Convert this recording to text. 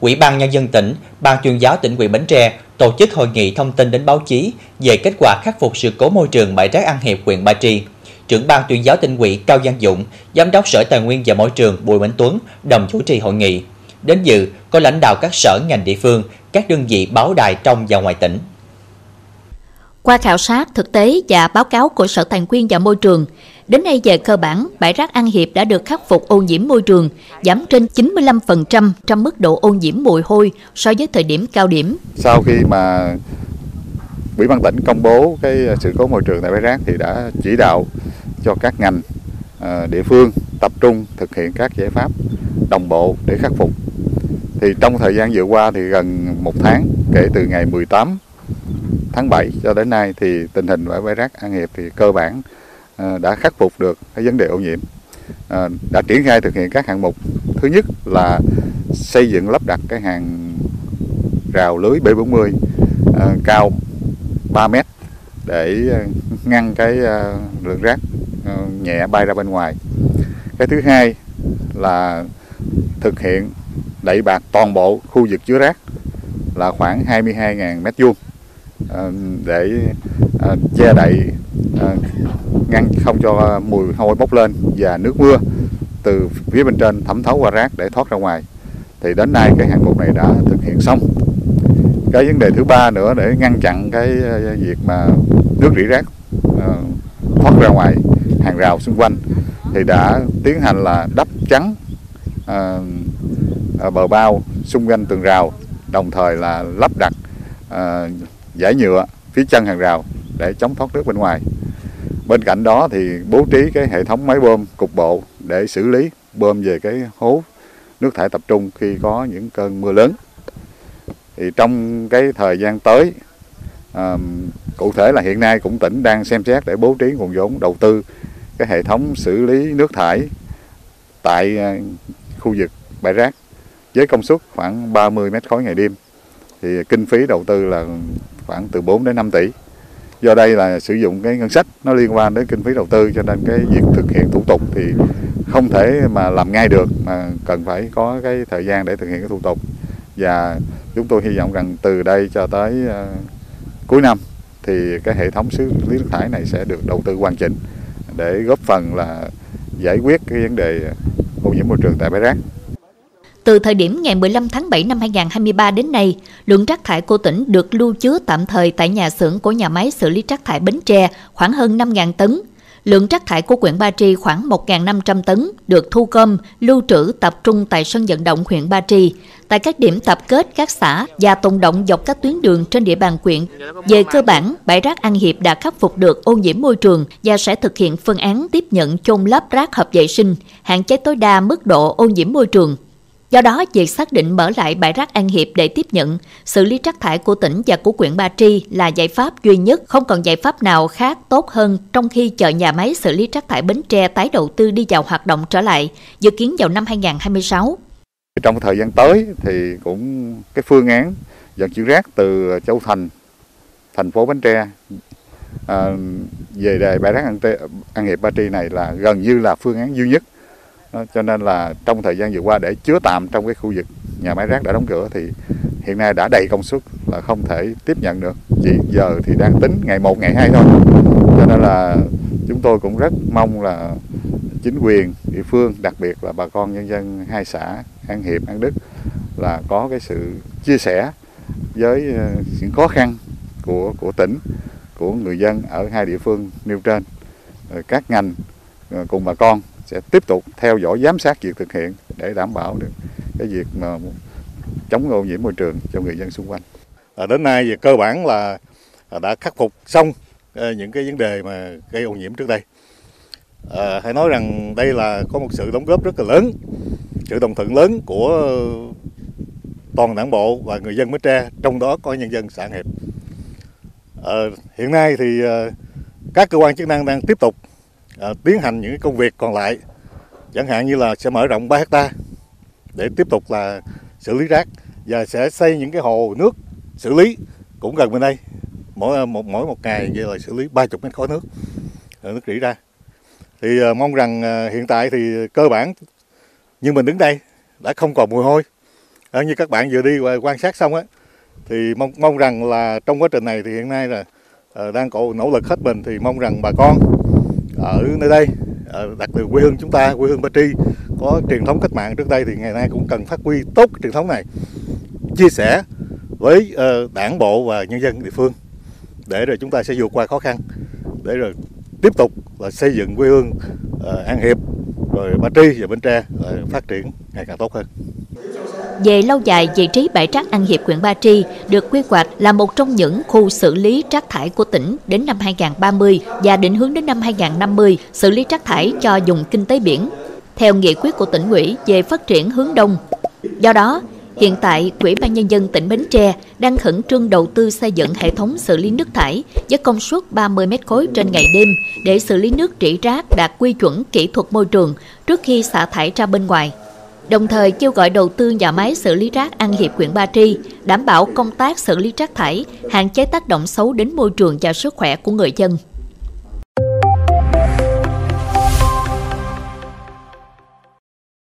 Ủy ban Nhân dân tỉnh, Ban Tuyên giáo Tỉnh ủy Bến Tre tổ chức hội nghị thông tin đến báo chí về kết quả khắc phục sự cố môi trường bãi rác An Hiệp, huyện Ba Tri. Trưởng Ban Tuyên giáo Tỉnh ủy Cao Giang Dũng, Giám đốc Sở Tài nguyên và Môi trường Bùi Minh Tuấn đồng chủ trì hội nghị. Đến dự có lãnh đạo các sở ngành địa phương, các đơn vị báo đài trong và ngoài tỉnh. Qua khảo sát thực tế và báo cáo của Sở Tài nguyên và Môi trường, đến nay về cơ bản, bãi rác An Hiệp đã được khắc phục ô nhiễm môi trường, giảm trên 95% trong mức độ ô nhiễm mùi hôi so với thời điểm cao điểm. Sau khi mà Ủy ban tỉnh công bố cái sự cố môi trường tại bãi rác thì đã chỉ đạo cho các ngành địa phương tập trung thực hiện các giải pháp đồng bộ để khắc phục. Thì trong thời gian vừa qua thì gần một tháng kể từ ngày 18 tháng 7 cho đến nay thì tình hình bãi rác An Hiệp thì cơ bản đã khắc phục được cái vấn đề ô nhiễm. Đã triển khai thực hiện các hạng mục. Thứ nhất là xây dựng lắp đặt cái hàng rào lưới B40 cao 3 mét để ngăn cái lượng rác nhẹ bay ra bên ngoài. Cái thứ hai là thực hiện đậy bạt toàn bộ khu vực chứa rác là khoảng 22.000 m2 để che đậy ngăn không cho mùi hôi bốc lên và nước mưa từ phía bên trên thẩm thấu qua rác để thoát ra ngoài. Thì đến nay cái hạng mục này đã thực hiện xong. Cái vấn đề thứ ba nữa để ngăn chặn cái việc mà nước rỉ rác thoát ra ngoài hàng rào xung quanh thì đã tiến hành là đắp chắn bờ bao xung quanh tường rào, đồng thời là lắp đặt dải nhựa phía chân hàng rào để chống thoát nước bên ngoài. Bên cạnh đó thì bố trí cái hệ thống máy bơm cục bộ để xử lý bơm về cái hố nước thải tập trung khi có những cơn mưa lớn. Thì trong cái thời gian tới, cụ thể là hiện nay cũng tỉnh đang xem xét để bố trí nguồn vốn đầu tư cái hệ thống xử lý nước thải tại khu vực bãi rác với công suất khoảng 30 mét khối ngày đêm. Thì kinh phí đầu tư là khoảng từ 4 đến 5 tỷ. Do đây là sử dụng cái ngân sách nó liên quan đến kinh phí đầu tư cho nên cái việc thực hiện thủ tục thì không thể mà làm ngay được mà cần phải có cái thời gian để thực hiện cái thủ tục. Và chúng tôi hy vọng rằng từ đây cho tới cuối năm thì cái hệ thống xử lý nước thải này sẽ được đầu tư hoàn chỉnh để góp phần là giải quyết cái vấn đề ô nhiễm môi trường tại bãi rác. Từ thời điểm ngày 15 tháng 7 năm 2023 đến nay, lượng rác thải của tỉnh được lưu chứa tạm thời tại nhà xưởng của nhà máy xử lý rác thải Bến Tre khoảng hơn 5.000 tấn. Lượng rác thải của huyện Ba Tri khoảng 1.500 tấn được thu gom, lưu trữ tập trung tại sân vận động huyện Ba Tri, tại các điểm tập kết các xã và tồn đọng dọc các tuyến đường trên địa bàn huyện. Về cơ bản, bãi rác An Hiệp đã khắc phục được ô nhiễm môi trường và sẽ thực hiện phương án tiếp nhận chôn lấp rác hợp vệ sinh, hạn chế tối đa mức độ ô nhiễm môi trường. Do đó, việc xác định mở lại bãi rác An Hiệp để tiếp nhận, xử lý rác thải của tỉnh và của huyện Ba Tri là giải pháp duy nhất, không còn giải pháp nào khác tốt hơn trong khi chờ nhà máy xử lý rác thải Bến Tre tái đầu tư đi vào hoạt động trở lại, dự kiến vào năm 2026. Trong thời gian tới thì cũng cái phương án vận chuyển rác từ Châu Thành, thành phố Bến Tre về đề bãi rác An Hiệp Ba Tri này là gần như là phương án duy nhất. Cho nên là trong thời gian vừa qua để chứa tạm trong cái khu vực nhà máy rác đã đóng cửa thì hiện nay đã đầy công suất là không thể tiếp nhận được. Chỉ giờ thì đang tính ngày 1, ngày 2 thôi. Cho nên là chúng tôi cũng rất mong là chính quyền địa phương, đặc biệt là bà con nhân dân hai xã An Hiệp, An Đức là có cái sự chia sẻ với những khó khăn của tỉnh, của người dân ở hai địa phương nêu trên. Các ngành cùng bà con sẽ tiếp tục theo dõi, giám sát việc thực hiện để đảm bảo được cái việc mà chống ô nhiễm môi trường cho người dân xung quanh. Đến nay về cơ bản là đã khắc phục xong những cái vấn đề mà gây ô nhiễm trước đây. Hãy nói rằng đây là có một sự đóng góp rất là lớn, sự đồng thuận lớn của toàn đảng bộ và người dân Bến Tre, trong đó có nhân dân xã An Hiệp. Hiện nay thì các cơ quan chức năng đang tiếp tục tiến hành những công việc còn lại, chẳng hạn như là sẽ mở rộng 3 hectare để tiếp tục là xử lý rác và sẽ xây những cái hồ nước xử lý cũng gần bên đây, mỗi một ngày như là xử lý 30 mét khối nước rỉ ra. Thì mong rằng hiện tại thì cơ bản như mình đứng đây đã không còn mùi hôi, Như các bạn vừa đi quan sát xong á, thì mong rằng là trong quá trình này thì hiện nay là đang nỗ lực hết mình, thì mong rằng bà con ở nơi đây, đặc biệt quê hương chúng ta, quê hương Ba Tri có truyền thống cách mạng trước đây, thì ngày nay cũng cần phát huy tốt truyền thống này, chia sẻ với đảng bộ và nhân dân địa phương để rồi chúng ta sẽ vượt qua khó khăn, để rồi tiếp tục là xây dựng quê hương An Hiệp, rồi Ba Tri và Bến Tre phát triển ngày càng tốt hơn. Về lâu dài, vị trí bãi rác An Hiệp huyện Ba Tri được quy hoạch là một trong những khu xử lý rác thải của tỉnh đến năm 2030 và định hướng đến năm 2050 xử lý rác thải cho vùng kinh tế biển, theo nghị quyết của tỉnh ủy về phát triển hướng đông. Do đó, hiện tại, Ủy ban Nhân dân tỉnh Bến Tre đang khẩn trương đầu tư xây dựng hệ thống xử lý nước thải với công suất 30 mét khối trên ngày đêm để xử lý nước rỉ rác đạt quy chuẩn kỹ thuật môi trường trước khi xả thải ra bên ngoài. Đồng thời kêu gọi đầu tư nhà máy xử lý rác An Hiệp huyện Ba Tri, đảm bảo công tác xử lý rác thải, hạn chế tác động xấu đến môi trường và sức khỏe của người dân.